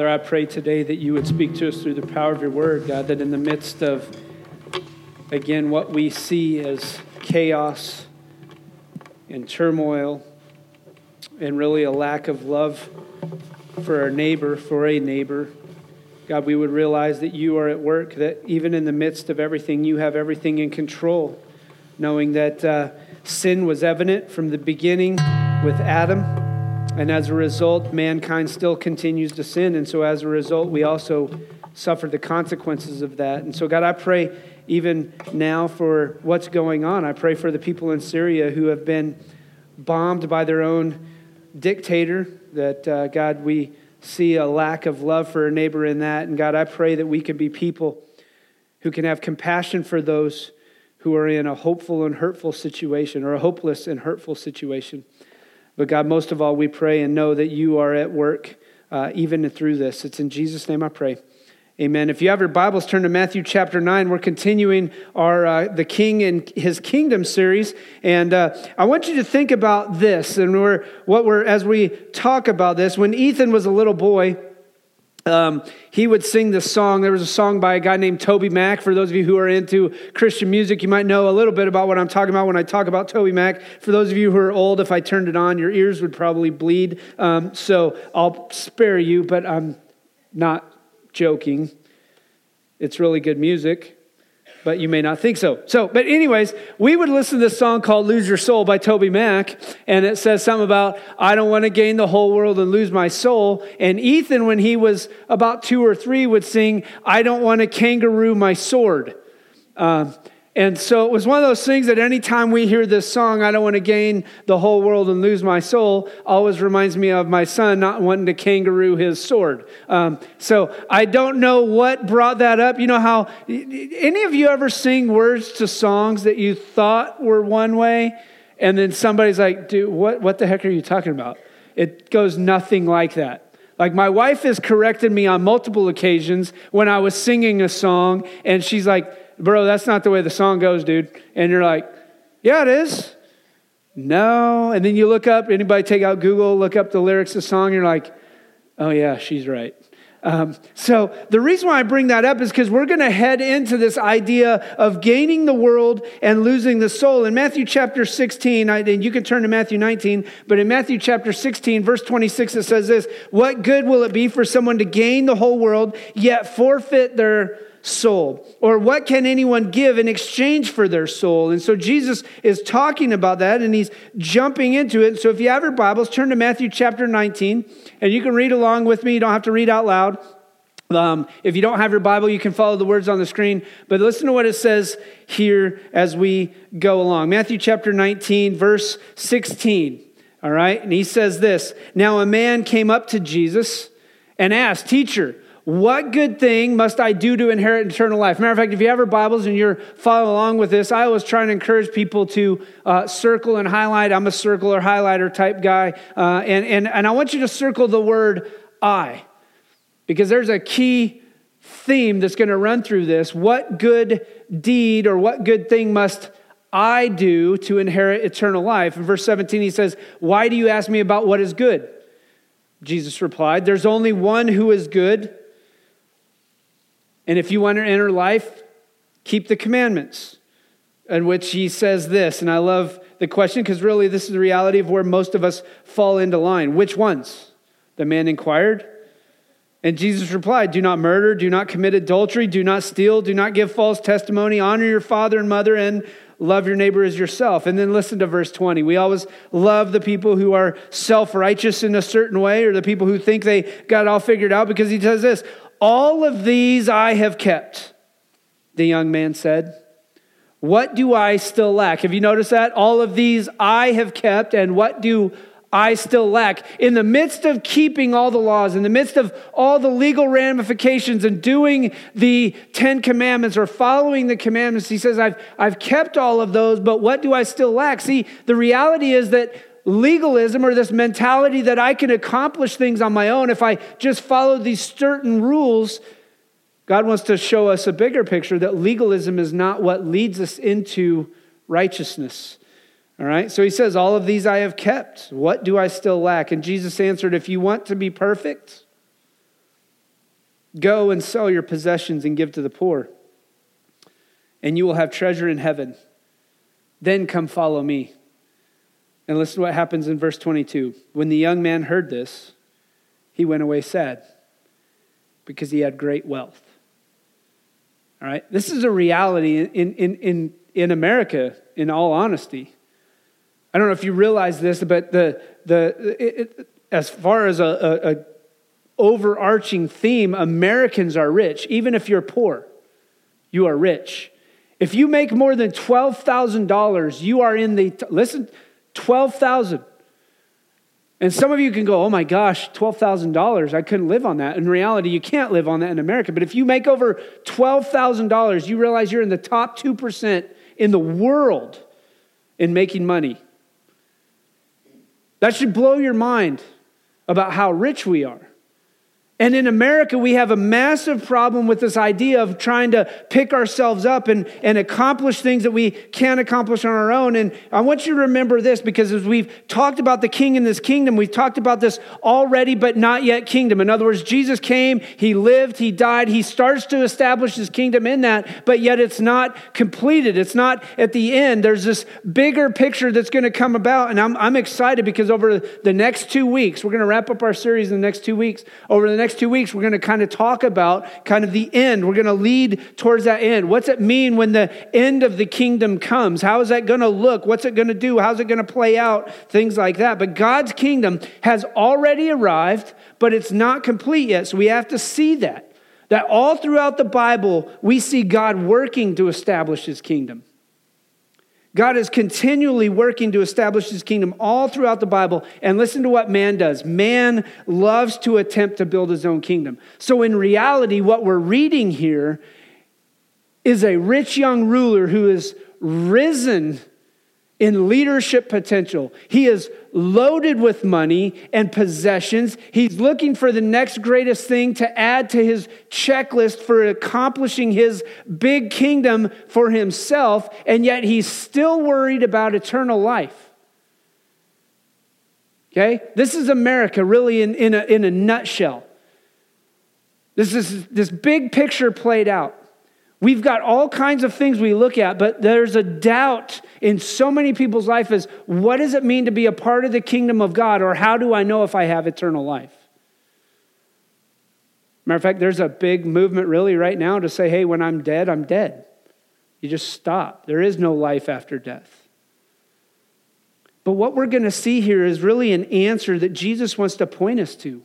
Father, I pray today that you would speak to us through the power of your word, God, that in the midst of, again, what we see as chaos and turmoil and really a lack of love for our neighbor, for a neighbor, God, we would realize that you are at work, that even in the midst of everything, you have everything in control, knowing that sin was evident from the beginning with Adam. And as a result, mankind still continues to sin. And so as a result, we also suffer the consequences of that. And so, God, I pray even now for what's going on. I pray for the people in Syria who have been bombed by their own dictator, that, God, we see a lack of love for our neighbor in that. And, God, I pray that we could be people who can have compassion for those who are in a hopeful and hurtful situation, or a hopeless and hurtful situation. But God, most of all, we pray and know that you are at work even through this. It's in Jesus' name I pray. Amen. If you have your Bibles, turn to Matthew chapter 9. We're continuing our The King and His Kingdom series. And I want you to think about this. And as we talk about this, when Ethan was a little boy, he would sing this song. There was a song by a guy named Toby Mac. For those of you who are into Christian music, you might know a little bit about what I'm talking about when I talk about Toby Mac. For those of you who are old, if I turned it on, your ears would probably bleed. So I'll spare you, but I'm not joking. It's really good music, but you may not think so. But anyways, we would listen to this song called Lose Your Soul by Toby Mac, and it says something about, I don't want to gain the whole world and lose my soul. And Ethan, when he was about 2 or 3, would sing, I don't want to kangaroo my sword. And so it was one of those things that anytime we hear this song, I don't want to gain the whole world and lose my soul, always reminds me of my son not wanting to kangaroo his sword. So I don't know what brought that up. You know how, any of you ever sing words to songs that you thought were one way, and then somebody's like, dude, what the heck are you talking about? It goes nothing like that. Like, my wife has corrected me on multiple occasions when I was singing a song, and she's like, bro, that's not the way the song goes, dude. And you're like, yeah, it is. No. And then you look up, anybody take out Google, look up the lyrics of the song, and you're like, oh yeah, she's right. So the reason why I bring that up is because we're going to head into this idea of gaining the world and losing the soul. In Matthew chapter 16, and you can turn to Matthew 19, but in Matthew chapter 16, verse 26, it says this, what good will it be for someone to gain the whole world, yet forfeit their soul? Or what can anyone give in exchange for their soul? And so Jesus is talking about that, and he's jumping into it. So if you have your Bibles, turn to Matthew chapter 19, and you can read along with me. You don't have to read out loud. If you don't have your Bible, you can follow the words on the screen, but listen to what it says here as we go along. Matthew chapter 19, verse 16. All right. And he says this, now a man came up to Jesus and asked, teacher, what good thing must I do to inherit eternal life? Matter of fact, if you have your Bibles and you're following along with this, I always try and encourage people to circle and highlight. I'm a circle or highlighter type guy. And I want you to circle the word I, because there's a key theme that's going to run through this. What good deed or what good thing must I do to inherit eternal life? In verse 17, he says, why do you ask me about what is good? Jesus replied, there's only one who is good. And if you want to enter life, keep the commandments. In which he says this, and I love the question because really this is the reality of where most of us fall into line. Which ones? The man inquired. And Jesus replied, do not murder, do not commit adultery, do not steal, do not give false testimony, honor your father and mother, and love your neighbor as yourself. And then listen to verse 20. We always love the people who are self-righteous in a certain way, or the people who think they got it all figured out, because he says this, all of these I have kept, the young man said. What do I still lack? Have you noticed that? All of these I have kept, and what do I still lack? In the midst of keeping all the laws, in the midst of all the legal ramifications and doing the 10 commandments or following the commandments, he says, I've kept all of those, but what do I still lack? See, the reality is that legalism, or this mentality that I can accomplish things on my own if I just follow these certain rules, God wants to show us a bigger picture that legalism is not what leads us into righteousness. All right, so he says, all of these I have kept. What do I still lack? And Jesus answered, if you want to be perfect, Go and sell your possessions and give to the poor, and you will have treasure in heaven. Then come follow me." And listen to what happens in verse 22. "When the young man heard this, he went away sad because he had great wealth." All right, this is a reality in America, in all honesty. I don't know if you realize this, but as far as a overarching theme, Americans are rich. Even if you're poor, you are rich. If you make more than $12,000, you are in the, listen, $12,000. And some of you can go, "Oh my gosh, $12,000, I couldn't live on that." In reality, you can't live on that in America. But if you make over $12,000, you realize you're in the top 2% in the world in making money. That should blow your mind about how rich we are. And in America, we have a massive problem with this idea of trying to pick ourselves up and accomplish things that we can't accomplish on our own. And I want you to remember this, because as we've talked about the king and this kingdom, we've talked about this already but not yet kingdom. In other words, Jesus came, he lived, he died, he starts to establish his kingdom in that, but yet it's not completed. It's not at the end. There's this bigger picture that's going to come about. And I'm excited, because over the next 2 weeks, we're going to wrap up our series in the next 2 weeks. Over the next 2 weeks, we're going to kind of talk about kind of the end. We're going to lead towards that end. What's it mean when the end of the kingdom comes? How is that going to look? What's it going to do? How's it going to play out? Things like that. But God's kingdom has already arrived, but it's not complete yet. So we have to see that all throughout the Bible, we see God working to establish his kingdom. God is continually working to establish his kingdom all throughout the Bible. And listen to what man does. Man loves to attempt to build his own kingdom. So in reality, what we're reading here is a rich young ruler who is risen in leadership potential. He is loaded with money and possessions. He's looking for the next greatest thing to add to his checklist for accomplishing his big kingdom for himself, and yet he's still worried about eternal life. Okay? This is America, really, in a nutshell. This big picture played out. We've got all kinds of things we look at, but there's a doubt in so many people's life is, what does it mean to be a part of the kingdom of God, or how do I know if I have eternal life? Matter of fact, there's a big movement really right now to say, hey, when I'm dead, I'm dead. You just stop. There is no life after death. But what we're going to see here is really an answer that Jesus wants to point us to.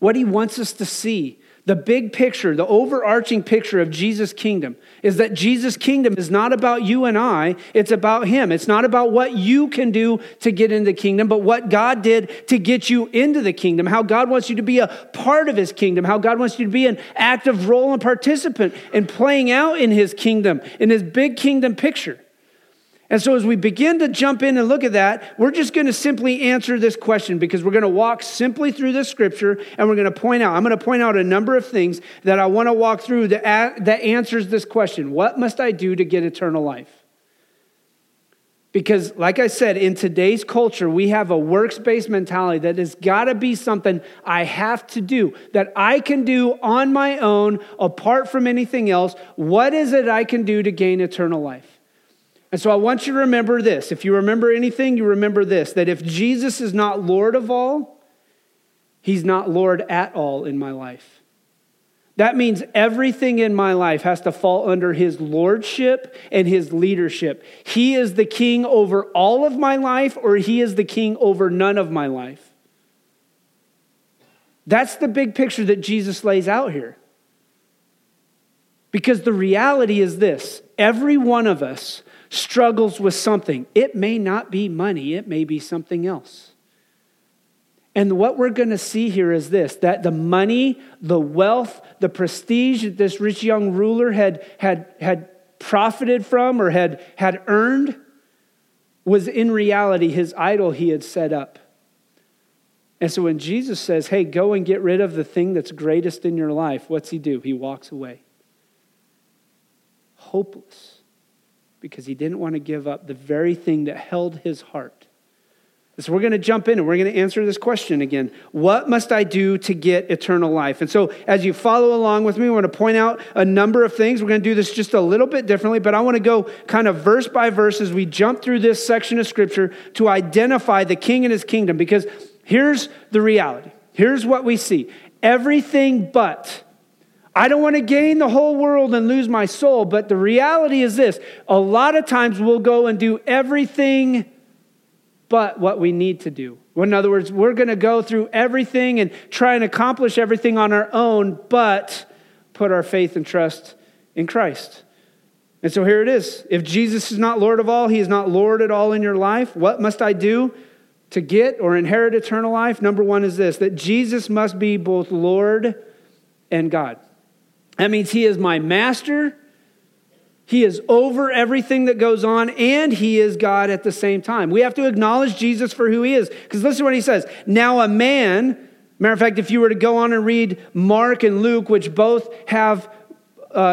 What he wants us to see. The big picture, the overarching picture of Jesus' kingdom is that Jesus' kingdom is not about you and I, it's about him. It's not about what you can do to get into the kingdom, but what God did to get you into the kingdom, how God wants you to be a part of his kingdom, how God wants you to be an active role and participant in playing out in his kingdom, in his big kingdom picture. And so as we begin to jump in and look at that, we're just going to simply answer this question, because we're going to walk simply through this scripture, and we're going to point out, I'm going to point out a number of things that I want to walk through that answers this question. What must I do to get eternal life? Because like I said, in today's culture, we have a works-based mentality that it's got to be something I have to do, that I can do on my own, apart from anything else. What is it I can do to gain eternal life? And so I want you to remember this. If you remember anything, you remember this, that if Jesus is not Lord of all, he's not Lord at all in my life. That means everything in my life has to fall under his lordship and his leadership. He is the king over all of my life, or he is the king over none of my life. That's the big picture that Jesus lays out here. Because the reality is this, every one of us struggles with something. It may not be money, it may be something else. And what we're going to see here is this, that the money, the wealth, the prestige that this rich young ruler had profited from or had earned was in reality his idol he had set up. And so when Jesus says, hey, go and get rid of the thing that's greatest in your life, what's he do? He walks away. Hopeless. Because he didn't want to give up the very thing that held his heart. And so we're going to jump in and we're going to answer this question again. What must I do to get eternal life? And so as you follow along with me, we're going to point out a number of things. We're going to do this just a little bit differently, but I want to go kind of verse by verse as we jump through this section of scripture to identify the king and his kingdom, because here's the reality. Here's what we see. Everything but, I don't want to gain the whole world and lose my soul, but the reality is this. A lot of times we'll go and do everything but what we need to do. In other words, we're going to go through everything and try and accomplish everything on our own, but put our faith and trust in Christ. And so here it is. If Jesus is not Lord of all, he is not Lord at all in your life. What must I do to get or inherit eternal life? Number one is this, that Jesus must be both Lord and God. That means he is my master, he is over everything that goes on, and he is God at the same time. We have to acknowledge Jesus for who he is, because listen to what he says. Now a man, matter of fact, if you were to go on and read Mark and Luke, which both have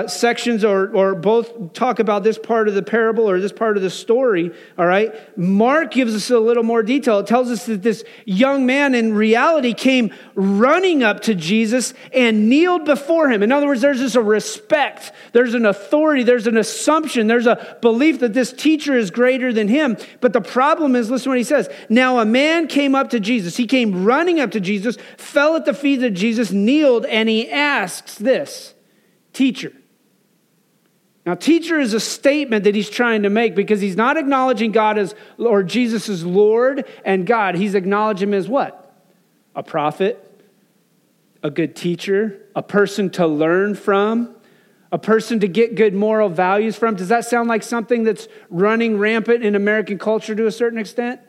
sections or both talk about this part of the parable or this part of the story, all right? Mark gives us a little more detail. It tells us that this young man in reality came running up to Jesus and kneeled before him. In other words, there's just a respect. There's an authority. There's an assumption. There's a belief that this teacher is greater than him. But the problem is, listen to what he says. Now a man came up to Jesus. He came running up to Jesus, fell at the feet of Jesus, kneeled, and he asks this, "Teacher." Now, teacher is a statement that he's trying to make, because he's not acknowledging God as, or Jesus as Lord and God. He's acknowledging him as what? A prophet, a good teacher, a person to learn from, a person to get good moral values from. Does that sound like something that's running rampant in American culture to a certain extent?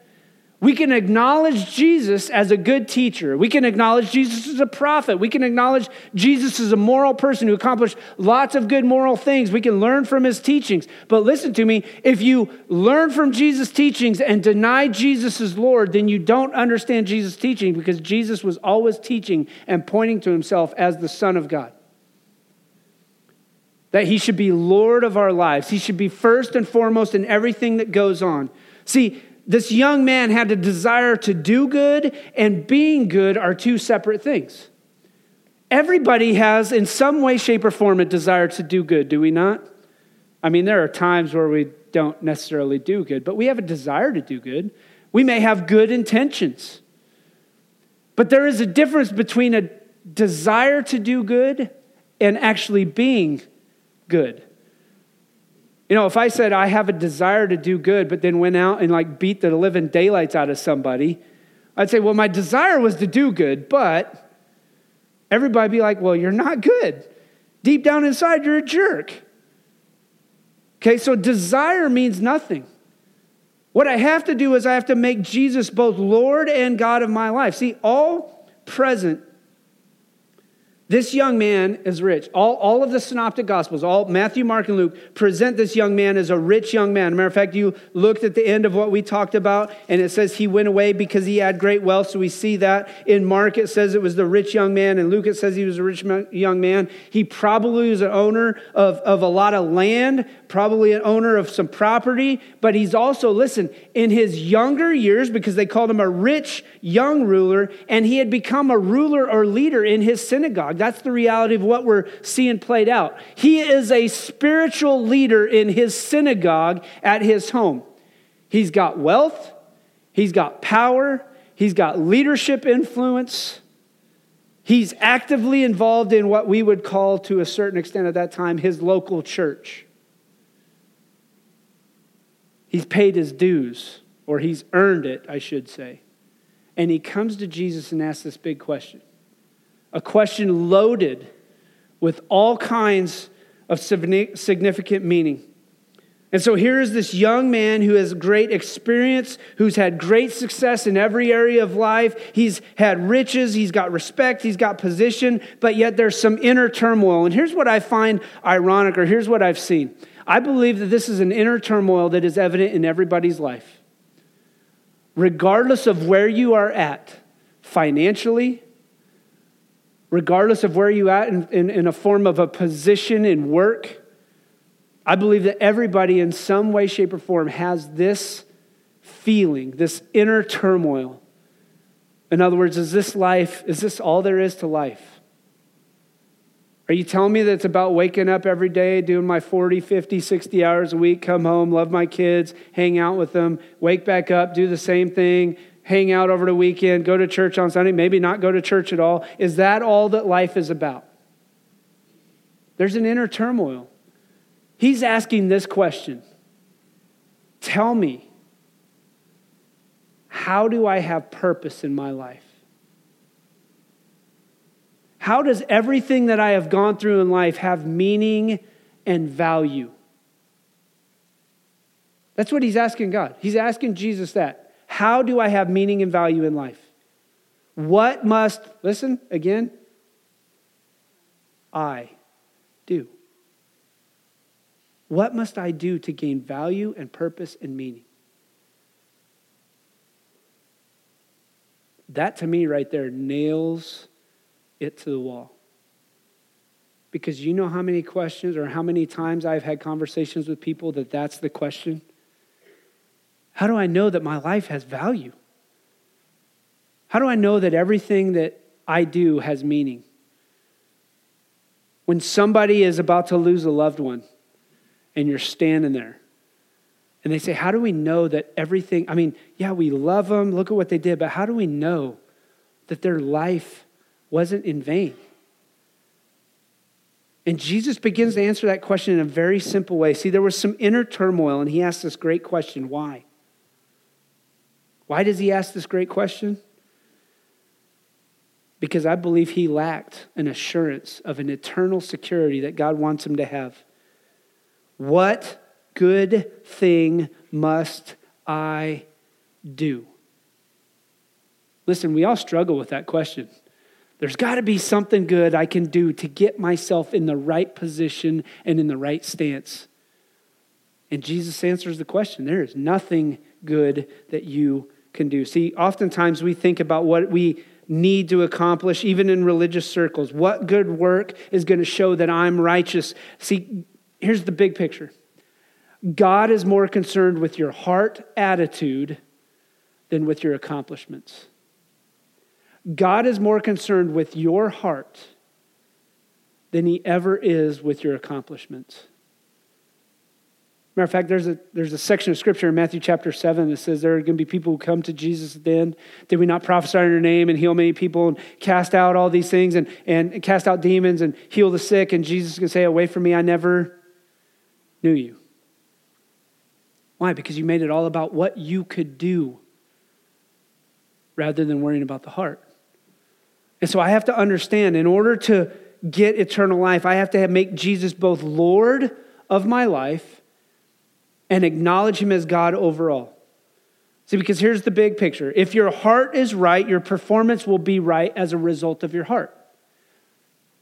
We can acknowledge Jesus as a good teacher. We can acknowledge Jesus as a prophet. We can acknowledge Jesus as a moral person who accomplished lots of good moral things. We can learn from his teachings. But listen to me, if you learn from Jesus' teachings and deny Jesus as Lord, then you don't understand Jesus' teaching, because Jesus was always teaching and pointing to himself as the Son of God. That he should be Lord of our lives. He should be first and foremost in everything that goes on. See, this young man had a desire to do good, and being good are two separate things. Everybody has, in some way, shape, or form, a desire to do good, do we not? I mean, there are times where we don't necessarily do good, but we have a desire to do good. We may have good intentions. But there is a difference between a desire to do good and actually being good. You know, if I said I have a desire to do good, but then went out and like beat the living daylights out of somebody, I'd say, well, my desire was to do good, but everybody'd be like, well, you're not good. Deep down inside, you're a jerk. Okay, so desire means nothing. What I have to do is I have to make Jesus both Lord and God of my life. See, all present, this young man is rich. All of the synoptic gospels, all Matthew, Mark, and Luke, present this young man as a rich young man. As a matter of fact, you looked at the end of what we talked about, and it says he went away because he had great wealth, so we see that. In Mark, it says it was the rich young man. In Luke, it says he was a rich young man. He probably was an owner of a lot of land, probably an owner of some property, but he's also, listen, in his younger years, because they called him a rich young ruler, and he had become a ruler or leader in his synagogue. That's the reality of what we're seeing played out. He is a spiritual leader in his synagogue at his home. He's got wealth. He's got power. He's got leadership influence. He's actively involved in what we would call, to a certain extent at that time, his local church. He's paid his dues, or he's earned it, I should say. And he comes to Jesus and asks this big question. A question loaded with all kinds of significant meaning. And so here is this young man who has great experience, who's had great success in every area of life. He's had riches, he's got respect, he's got position, but yet there's some inner turmoil. And here's what I find ironic, or here's what I've seen. I believe that this is an inner turmoil that is evident in everybody's life. Regardless of where you are at financially, regardless of where you're at in a form of a position in work, I believe that everybody in some way, shape, or form has this feeling, this inner turmoil. In other words, is this all there is to life? Are you telling me that it's about waking up every day, doing my 40, 50, 60 hours a week, come home, love my kids, hang out with them, wake back up, do the same thing, hang out over the weekend, go to church on Sunday, maybe not go to church at all? Is that all that life is about? There's an inner turmoil. He's asking this question. Tell me, how do I have purpose in my life? How does everything that I have gone through in life have meaning and value? That's what he's asking God. He's asking Jesus that. How do I have meaning and value in life? What must, listen again, I do? What must I do to gain value and purpose and meaning? That to me right there nails it to the wall. Because you know how many questions or how many times I've had conversations with people that that's the question. How do I know that my life has value? How do I know that everything that I do has meaning? When somebody is about to lose a loved one, and you're standing there. And they say, how do we know that everything, yeah, we love them, look at what they did, but how do we know that their life wasn't in vain? And Jesus begins to answer that question in a very simple way. See, there was some inner turmoil, and he asked this great question, why? Why does he ask this great question? Because I believe he lacked an assurance of an eternal security that God wants him to have. What good thing must I do? Listen, we all struggle with that question. There's got to be something good I can do to get myself in the right position and in the right stance. And Jesus answers the question. There is nothing good that you can do. See, oftentimes we think about what we need to accomplish, even in religious circles. What good work is going to show that I'm righteous? See, here's the big picture. God is more concerned with your heart attitude than with your accomplishments. God is more concerned with your heart than he ever is with your accomplishments. Matter of fact, there's a section of scripture in Matthew chapter 7 that says there are going to be people who come to Jesus at the end. Did we not prophesy in your name and heal many people and cast out all these things and cast out demons and heal the sick? And Jesus is going to say, away from me, I never knew you. Why? Because you made it all about what you could do rather than worrying about the heart. And so I have to understand, in order to get eternal life, I have to make Jesus both Lord of my life and acknowledge him as God overall. See, because here's the big picture. If your heart is right, your performance will be right as a result of your heart.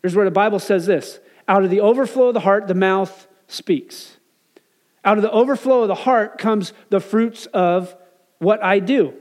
Here's where the Bible says this. Out of the overflow of the heart, the mouth speaks. Out of the overflow of the heart comes the fruits of what I do.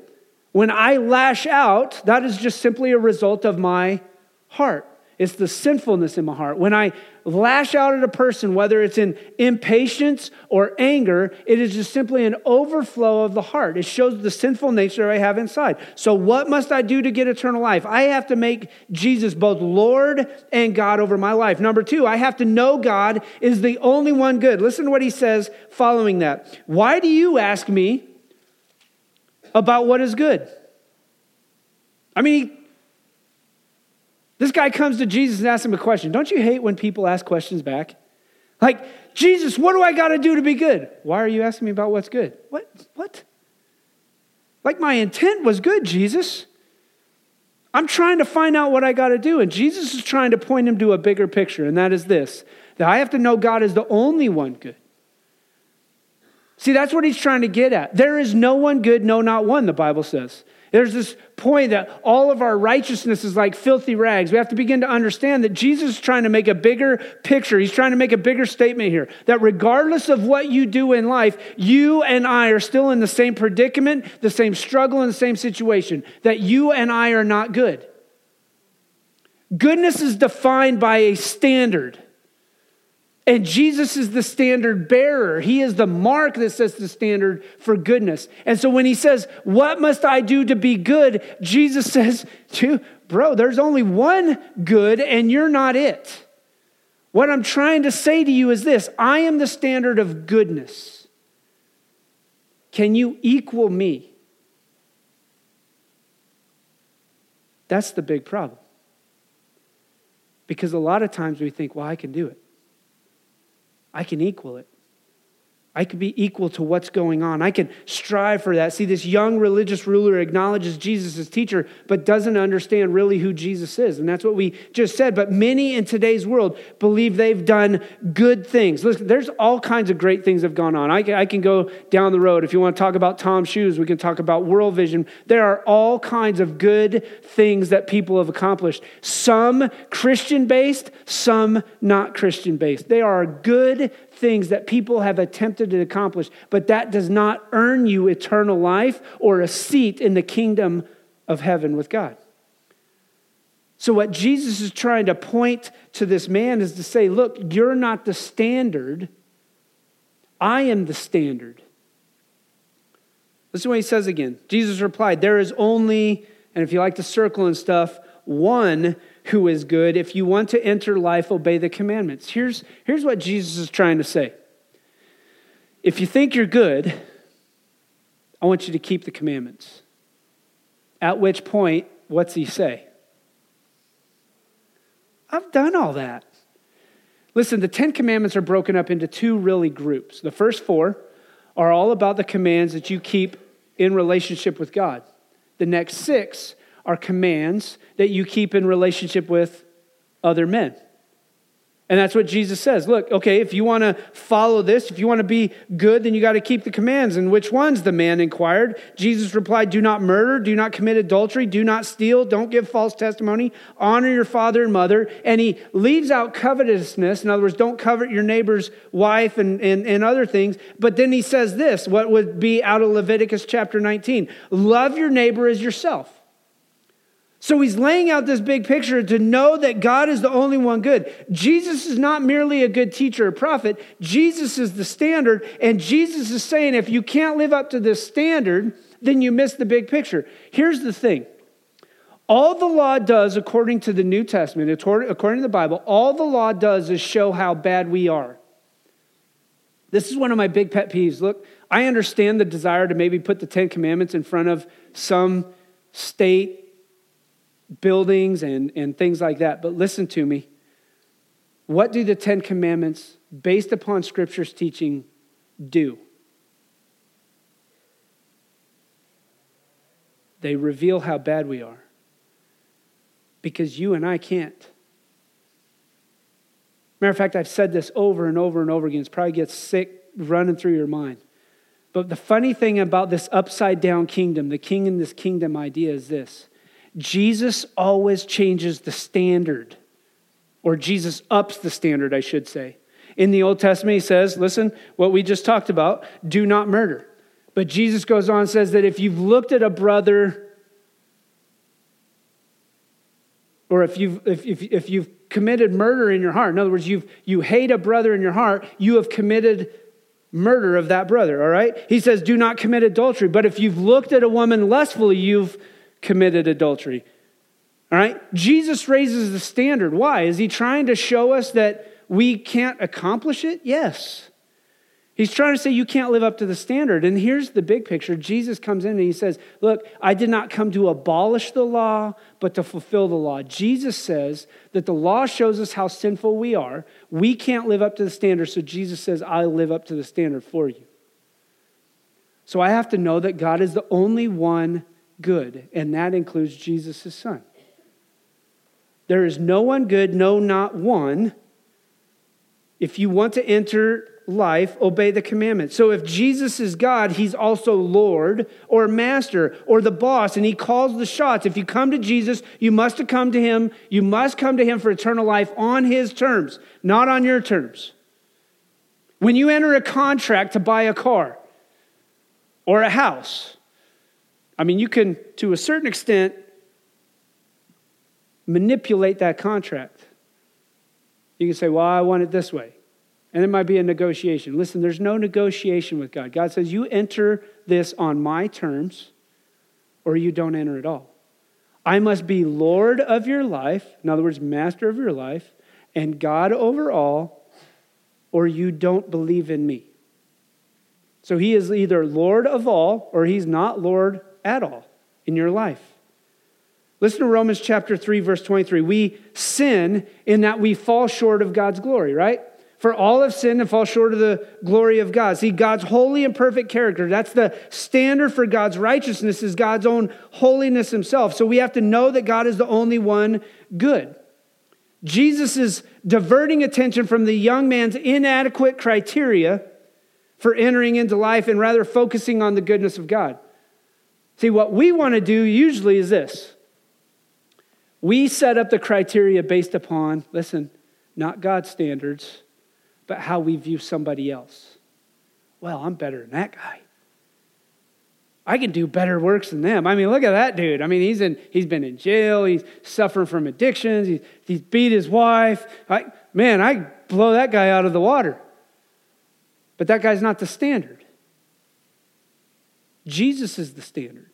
When I lash out, that is just simply a result of my heart. It's the sinfulness in my heart. When I lash out at a person, whether it's in impatience or anger, it is just simply an overflow of the heart. It shows the sinful nature I have inside. So what must I do to get eternal life? I have to make Jesus both Lord and God over my life. Number two, I have to know God is the only one good. Listen to what he says following that. Why do you ask me about what is good? This guy comes to Jesus and asks him a question. Don't you hate when people ask questions back? Like, Jesus, what do I got to do to be good? Why are you asking me about what's good? What? Like, my intent was good, Jesus. I'm trying to find out what I got to do. And Jesus is trying to point him to a bigger picture, and that is this, that I have to know God is the only one good. See, that's what he's trying to get at. There is no one good, no, not one, the Bible says. There's this point that all of our righteousness is like filthy rags. We have to begin to understand that Jesus is trying to make a bigger picture. He's trying to make a bigger statement here. That regardless of what you do in life, you and I are still in the same predicament, the same struggle, and the same situation. That you and I are not good. Goodness is defined by a standard. And Jesus is the standard bearer. He is the mark that sets the standard for goodness. And so when he says, what must I do to be good? Jesus says, bro, there's only one good and you're not it. What I'm trying to say to you is this: I am the standard of goodness. Can you equal me? That's the big problem. Because a lot of times we think, well, I can do it. I can equal it. I can be equal to what's going on. I can strive for that. See, this young religious ruler acknowledges Jesus as teacher, but doesn't understand really who Jesus is. And that's what we just said. But many in today's world believe they've done good things. Listen, there's all kinds of great things that have gone on. I can go down the road. If you want to talk about Tom's shoes, we can talk about World Vision. There are all kinds of good things that people have accomplished. Some Christian-based, some not Christian-based. They are good things that people have attempted to accomplish, but that does not earn you eternal life or a seat in the kingdom of heaven with God. So what Jesus is trying to point to this man is to say, look, you're not the standard. I am the standard. Listen to what he says again. Jesus replied, there is only, and if you like to circle and stuff, one who is good. If you want to enter life, obey the commandments. Here's what Jesus is trying to say. If you think you're good, I want you to keep the commandments. At which point, what's he say? I've done all that. Listen, the 10 commandments are broken up into two really groups. The first four are all about the commands that you keep in relationship with God. The next six are commands that you keep in relationship with other men. And that's what Jesus says. Look, okay, if you want to follow this, if you want to be good, then you got to keep the commands. And which ones? The man inquired. Jesus replied, do not murder, do not commit adultery, do not steal, don't give false testimony, honor your father and mother. And he leaves out covetousness. In other words, don't covet your neighbor's wife and other things. But then he says this, what would be out of Leviticus chapter 19, love your neighbor as yourself. So he's laying out this big picture to know that God is the only one good. Jesus is not merely a good teacher or prophet. Jesus is the standard. And Jesus is saying, if you can't live up to this standard, then you miss the big picture. Here's the thing. All the law does, according to the New Testament, according to the Bible, all the law does is show how bad we are. This is one of my big pet peeves. Look, I understand the desire to maybe put the 10 Commandments in front of some state buildings and things like that. But listen to me. What do the 10 commandments based upon Scripture's teaching do? They reveal how bad we are, because you and I can't. Matter of fact, I've said this over and over and over again. It probably gets sick running through your mind. But the funny thing about this upside down kingdom, the king in this kingdom idea, is this: Jesus always changes the standard, or Jesus ups the standard, I should say. In the Old Testament, he says, listen, what we just talked about, do not murder. But Jesus goes on and says that if you've looked at a brother, or if you've committed murder in your heart, in other words, you hate a brother in your heart, you have committed murder of that brother, all right? He says, do not commit adultery. But if you've looked at a woman lustfully, you've committed adultery. All right? Jesus raises the standard. Why? Is he trying to show us that we can't accomplish it? Yes. He's trying to say you can't live up to the standard. And here's the big picture. Jesus comes in and he says, look, I did not come to abolish the law, but to fulfill the law. Jesus says that the law shows us how sinful we are. We can't live up to the standard. So Jesus says, I live up to the standard for you. So I have to know that God is the only one good, and that includes Jesus, his son. There is no one good, no, not one. If you want to enter life, obey the commandments. So if Jesus is God, he's also Lord or master or the boss, and he calls the shots. If you come to Jesus, you must come to him. You must come to him for eternal life on his terms, not on your terms. When you enter a contract to buy a car or a house, I mean, you can, to a certain extent, manipulate that contract. You can say, well, I want it this way. And it might be a negotiation. Listen, there's no negotiation with God. God says, you enter this on my terms or you don't enter at all. I must be Lord of your life, in other words, master of your life, and God over all, or you don't believe in me. So he is either Lord of all or he's not Lord at all in your life. Listen to Romans chapter 3, verse 23. We sin in that we fall short of God's glory, right? For all have sinned and fall short of the glory of God. See, God's holy and perfect character. That's the standard for God's righteousness, is God's own holiness himself. So we have to know that God is the only one good. Jesus is diverting attention from the young man's inadequate criteria for entering into life and rather focusing on the goodness of God. See, what we want to do usually is this. We set up the criteria based upon, listen, not God's standards, but how we view somebody else. Well, I'm better than that guy. I can do better works than them. I mean, look at that dude. I mean, he's been in jail. He's suffering from addictions. He's beat his wife. I blow that guy out of the water. But that guy's not the standard. Jesus is the standard.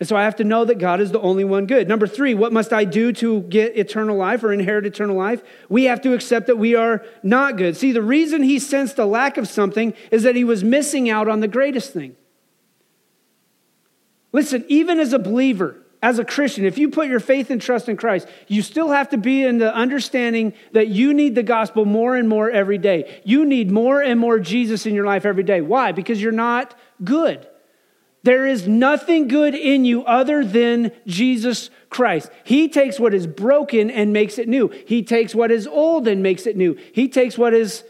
And so I have to know that God is the only one good. Number 3, what must I do to get eternal life or inherit eternal life? We have to accept that we are not good. See, the reason he sensed a lack of something is that he was missing out on the greatest thing. Listen, even as a believer, as a Christian, if you put your faith and trust in Christ, you still have to be in the understanding that you need the gospel more and more every day. You need more and more Jesus in your life every day. Why? Because you're not good. There is nothing good in you other than Jesus Christ. He takes what is broken and makes it new. He takes what is old and makes it new. He takes what is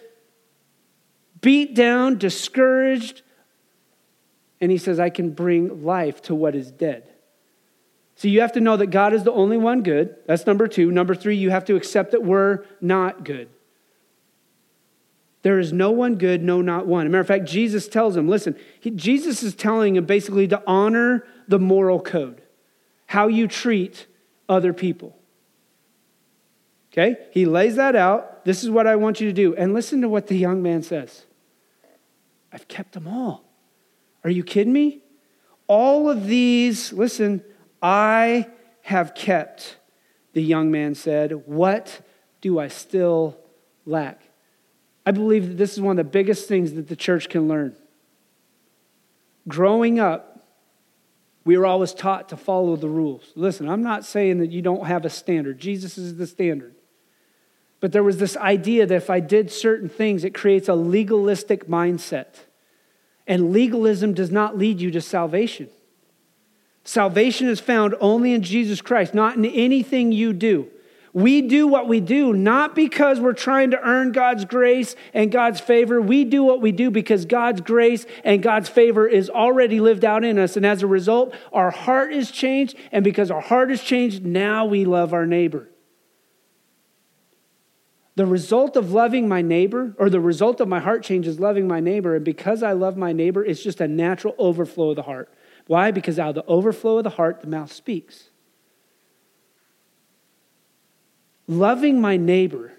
beat down, discouraged, and he says, I can bring life to what is dead. So you have to know that God is the only one good. That's number 2. Number 3, you have to accept that we're not good. There is no one good, no, not one. As a matter of fact, Jesus tells him, listen, Jesus is telling him basically to honor the moral code, how you treat other people. Okay? He lays that out. This is what I want you to do. And listen to what the young man says. I've kept them all. Are you kidding me? All of these, listen, I have kept, the young man said. What do I still lack? I believe that this is one of the biggest things that the church can learn. Growing up, we were always taught to follow the rules. Listen, I'm not saying that you don't have a standard. Jesus is the standard. But there was this idea that if I did certain things, it creates a legalistic mindset. And legalism does not lead you to salvation. Salvation is found only in Jesus Christ, not in anything you do. We do what we do, not because we're trying to earn God's grace and God's favor. We do what we do because God's grace and God's favor is already lived out in us. And as a result, our heart is changed. And because our heart is changed, now we love our neighbor. The result of loving my neighbor, or the result of my heart change, is loving my neighbor. And because I love my neighbor, it's just a natural overflow of the heart. Why? Because out of the overflow of the heart, the mouth speaks. Loving my neighbor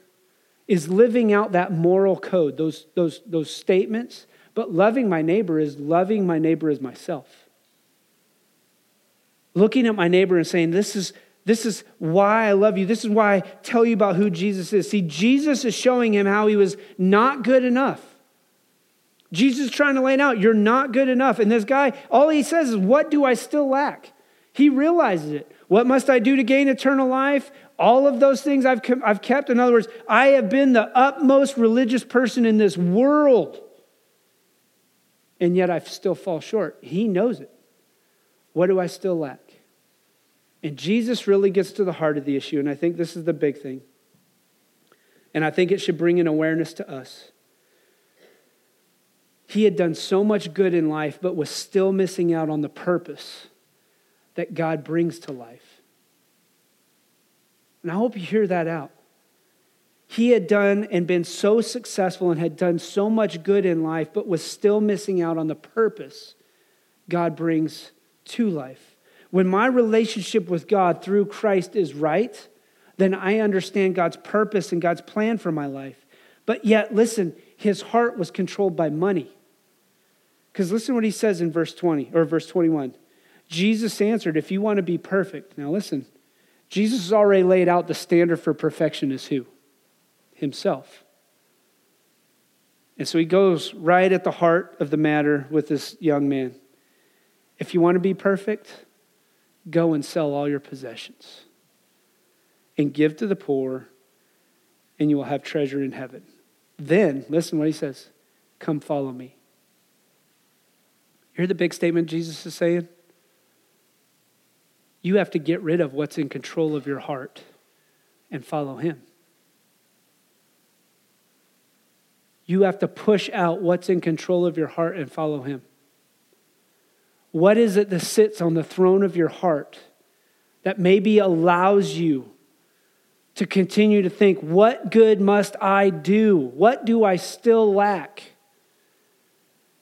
is living out that moral code, those statements. But loving my neighbor as myself. Looking at my neighbor and saying, this is why I love you. This is why I tell you about who Jesus is. See, Jesus is showing him how he was not good enough. Jesus is trying to lay it out. You're not good enough. And this guy, all he says is, what do I still lack? He realizes it. What must I do to gain eternal life? All of those things I've kept. In other words, I have been the utmost religious person in this world. And yet I still fall short. He knows it. What do I still lack? And Jesus really gets to the heart of the issue. And I think this is the big thing. And I think it should bring an awareness to us. He had done so much good in life, but was still missing out on the purpose that God brings to life. And I hope you hear that out. He had done and been so successful and had done so much good in life, but was still missing out on the purpose God brings to life. When my relationship with God through Christ is right, then I understand God's purpose and God's plan for my life. But yet, listen, his heart was controlled by money. Because listen what he says in verse 20 or verse 21. Jesus answered, if you want to be perfect. Now listen, Jesus has already laid out the standard for perfection is who? Himself. And so he goes right at the heart of the matter with this young man. If you want to be perfect, go and sell all your possessions and give to the poor, and you will have treasure in heaven. Then, listen what he says, come follow me. You hear the big statement Jesus is saying? You have to get rid of what's in control of your heart and follow him. You have to push out what's in control of your heart and follow him. What is it that sits on the throne of your heart that maybe allows you to continue to think, what good must I do? What do I still lack?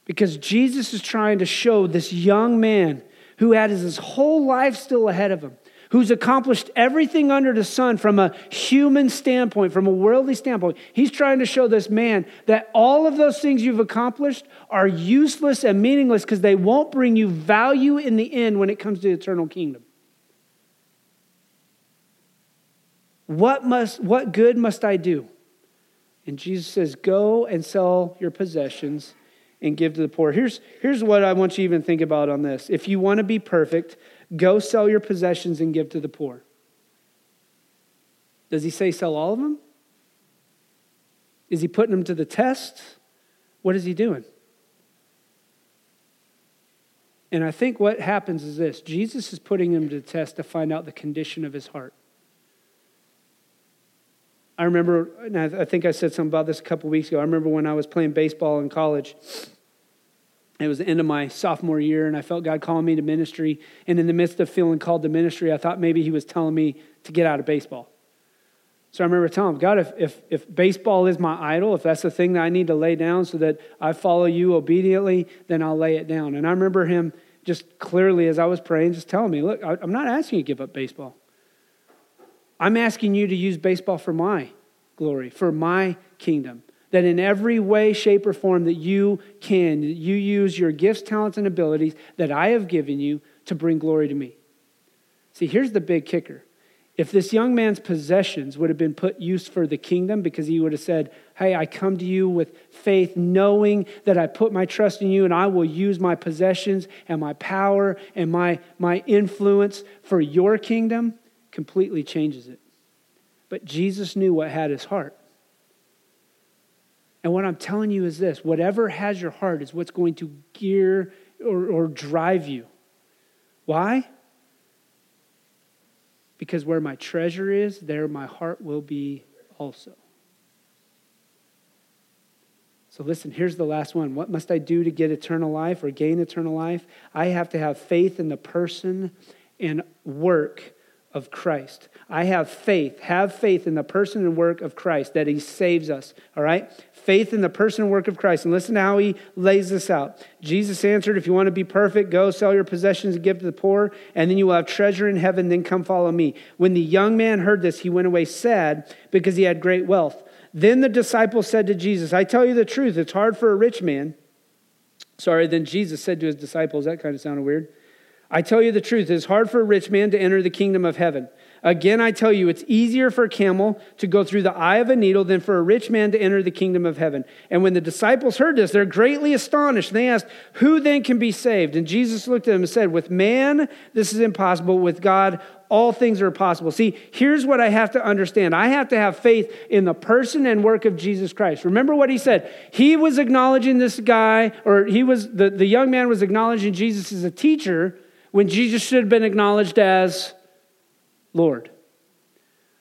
Because Jesus is trying to show this young man who had his whole life still ahead of him, who's accomplished everything under the sun from a human standpoint, from a worldly standpoint. He's trying to show this man that all of those things you've accomplished are useless and meaningless because they won't bring you value in the end when it comes to the eternal kingdom. What good must I do? And Jesus says, go and sell your possessions and give to the poor. Here's what I want you to even think about on this. If you want to be perfect, go sell your possessions and give to the poor. Does he say sell all of them? Is he putting them to the test? What is he doing? And I think what happens is this. Jesus is putting him to the test to find out the condition of his heart. I remember, and I think I said something about this a couple weeks ago. I remember when I was playing baseball in college. It was the end of my sophomore year, and I felt God calling me to ministry. And in the midst of feeling called to ministry, I thought maybe he was telling me to get out of baseball. So I remember telling him, God, if baseball is my idol, if that's the thing that I need to lay down so that I follow you obediently, then I'll lay it down. And I remember him just clearly as I was praying, just telling me, look, I'm not asking you to give up baseball. I'm asking you to use baseball for my glory, for my kingdom. That in every way, shape, or form that you can, you use your gifts, talents, and abilities that I have given you to bring glory to me. See, here's the big kicker. If this young man's possessions would have been put use for the kingdom because he would have said, hey, I come to you with faith knowing that I put my trust in you and I will use my possessions and my power and my influence for your kingdom, completely changes it. But Jesus knew what had his heart. And what I'm telling you is this, whatever has your heart is what's going to gear or drive you. Why? Because where my treasure is, there my heart will be also. So listen, here's the last one. What must I do to get eternal life or gain eternal life? I have to have faith in the person and work of Christ. I have faith in the person and work of Christ that he saves us. All right? Faith in the person and work of Christ. And listen to how he lays this out. Jesus answered, if you want to be perfect, go sell your possessions and give to the poor, and then you will have treasure in heaven, then come follow me. When the young man heard this, he went away sad because he had great wealth. Then the disciples said to Jesus, I tell you the truth, it's hard for a rich man. Then Jesus said to his disciples, that kind of sounded weird. I tell you the truth, it's hard for a rich man to enter the kingdom of heaven. Again, I tell you, it's easier for a camel to go through the eye of a needle than for a rich man to enter the kingdom of heaven. And when the disciples heard this, they're greatly astonished. They asked, who then can be saved? And Jesus looked at them and said, with man, this is impossible. With God, all things are possible. See, here's what I have to understand. I have to have faith in the person and work of Jesus Christ. Remember what he said. He was acknowledging this guy, or he was the young man was acknowledging Jesus as a teacher, when Jesus should have been acknowledged as Lord.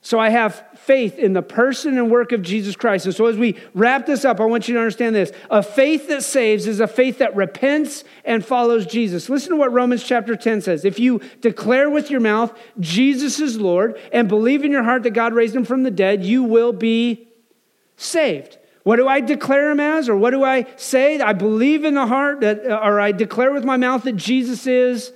So I have faith in the person and work of Jesus Christ. And so as we wrap this up, I want you to understand this. A faith that saves is a faith that repents and follows Jesus. Listen to what Romans chapter 10 says. If you declare with your mouth, Jesus is Lord, and believe in your heart that God raised him from the dead, you will be saved. What do I declare him as? Or what do I say? I believe in the heart that, or I declare with my mouth that Jesus is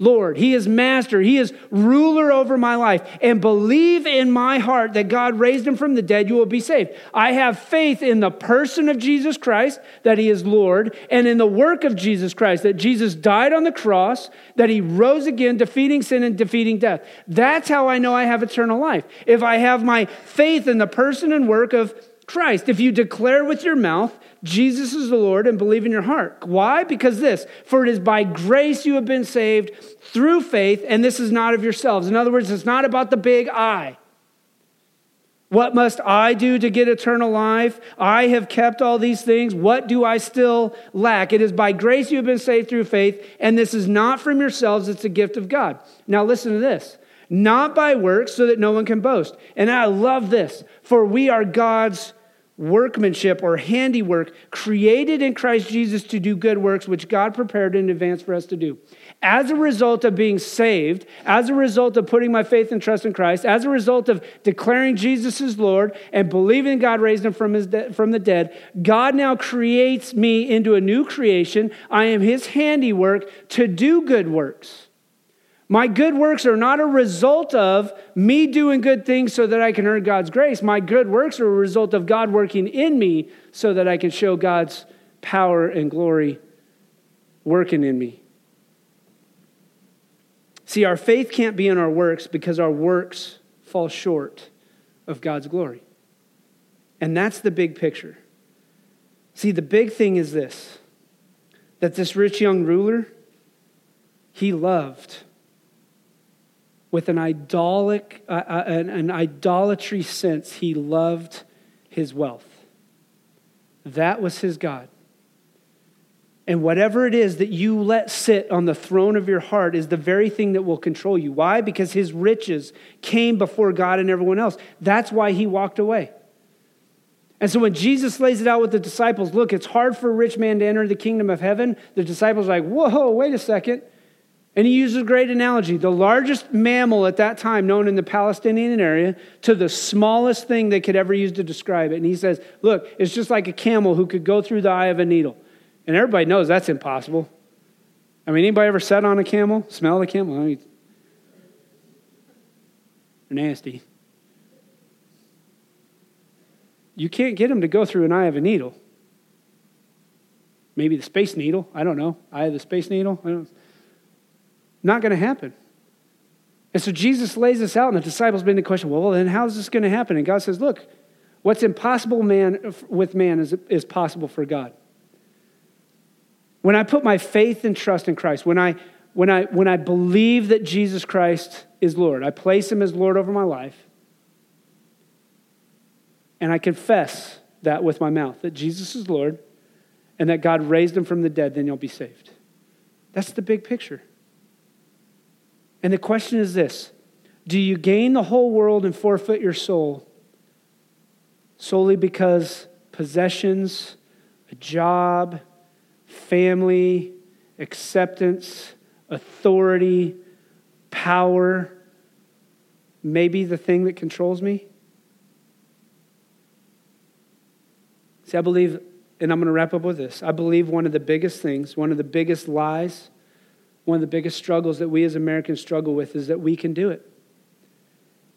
Lord. He is master. He is ruler over my life. And believe in my heart that God raised him from the dead, you will be saved. I have faith in the person of Jesus Christ, that he is Lord, and in the work of Jesus Christ, that Jesus died on the cross, that he rose again, defeating sin and defeating death. That's how I know I have eternal life. If I have my faith in the person and work of Christ, if you declare with your mouth, Jesus is the Lord, and believe in your heart. Why? Because this, for it is by grace you have been saved through faith, and this is not of yourselves. In other words, it's not about the big I. What must I do to get eternal life? I have kept all these things. What do I still lack? It is by grace you have been saved through faith, and this is not from yourselves, it's a gift of God. Now listen to this. Not by works, so that no one can boast. And I love this. For we are God's workmanship or handiwork, created in Christ Jesus to do good works, which God prepared in advance for us to do. As a result of being saved, as a result of putting my faith and trust in Christ, as a result of declaring Jesus is Lord and believing God raised him from the dead, God now creates me into a new creation. I am his handiwork to do good works. My good works are not a result of me doing good things so that I can earn God's grace. My good works are a result of God working in me so that I can show God's power and glory working in me. See, our faith can't be in our works because our works fall short of God's glory. And that's the big picture. See, the big thing is this, that this rich young ruler, he loved with an idolatry sense, he loved his wealth. That was his God. And whatever it is that you let sit on the throne of your heart is the very thing that will control you. Why? Because his riches came before God and everyone else. That's why he walked away. And so when Jesus lays it out with the disciples, look, it's hard for a rich man to enter the kingdom of heaven. The disciples are like, whoa, wait a second. And he uses a great analogy. The largest mammal at that time known in the Palestinian area to the smallest thing they could ever use to describe it. And he says, look, it's just like a camel who could go through the eye of a needle. And everybody knows that's impossible. I mean, anybody ever sat on a camel? Smelled a camel? I mean, they're nasty. You can't get them to go through an eye of a needle. Maybe the space needle. I don't know. Eye of the space needle? I don't know. Not going to happen. And so Jesus lays this out, and the disciples begin to question, well, then how is this going to happen? And God says, look, what's impossible with man is possible for God. When I put my faith and trust in Christ, when I believe that Jesus Christ is Lord, I place him as Lord over my life, and I confess that with my mouth, that Jesus is Lord, and that God raised him from the dead, then you'll be saved. That's the big picture. And the question is this, do you gain the whole world and forfeit your soul solely because possessions, a job, family, acceptance, authority, power, may be the thing that controls me? See, I believe, and I'm going to wrap up with this, I believe one of the biggest things, one of the biggest lies, one of the biggest struggles that we as Americans struggle with is that we can do it.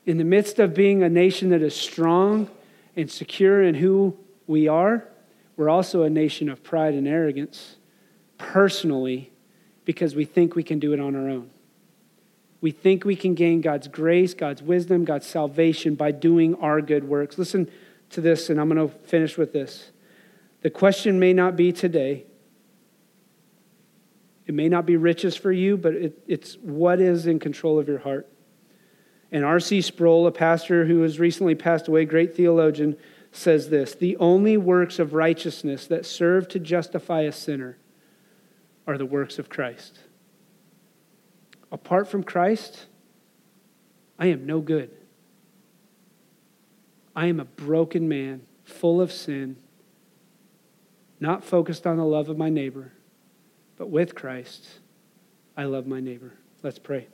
In the midst of being a nation that is strong and secure in who we are, we're also a nation of pride and arrogance personally because we think we can do it on our own. We think we can gain God's grace, God's wisdom, God's salvation by doing our good works. Listen to this, and I'm going to finish with this. The question may not be today, it may not be riches for you, but it's what is in control of your heart. And R.C. Sproul, a pastor who has recently passed away, great theologian, says this, the only works of righteousness that serve to justify a sinner are the works of Christ. Apart from Christ, I am no good. I am a broken man, full of sin, not focused on the love of my neighbor. But with Christ, I love my neighbor. Let's pray.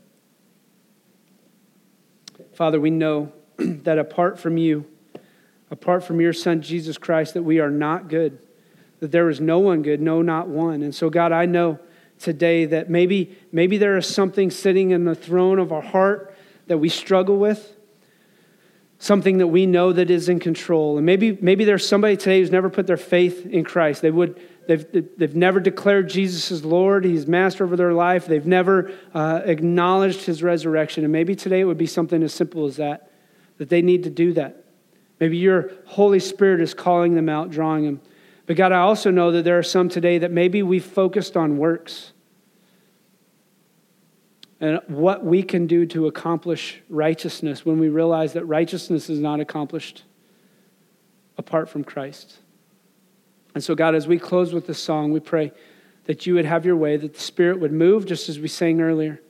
Father, we know that apart from you, apart from your Son, Jesus Christ, that we are not good, that there is no one good, no, not one. And so, God, I know today that maybe there is something sitting in the throne of our heart that we struggle with, something that we know that is in control. And maybe there's somebody today who's never put their faith in Christ. They've never declared Jesus as Lord. He's master over their life. They've never acknowledged his resurrection. And maybe today it would be something as simple as that they need to do that. Maybe your Holy Spirit is calling them out, drawing them. But God, I also know that there are some today that maybe we focused on works and what we can do to accomplish righteousness when we realize that righteousness is not accomplished apart from Christ. And so God, as we close with this song, we pray that you would have your way, that the Spirit would move just as we sang earlier,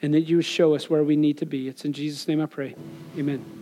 and that you would show us where we need to be. It's in Jesus' name I pray. Amen.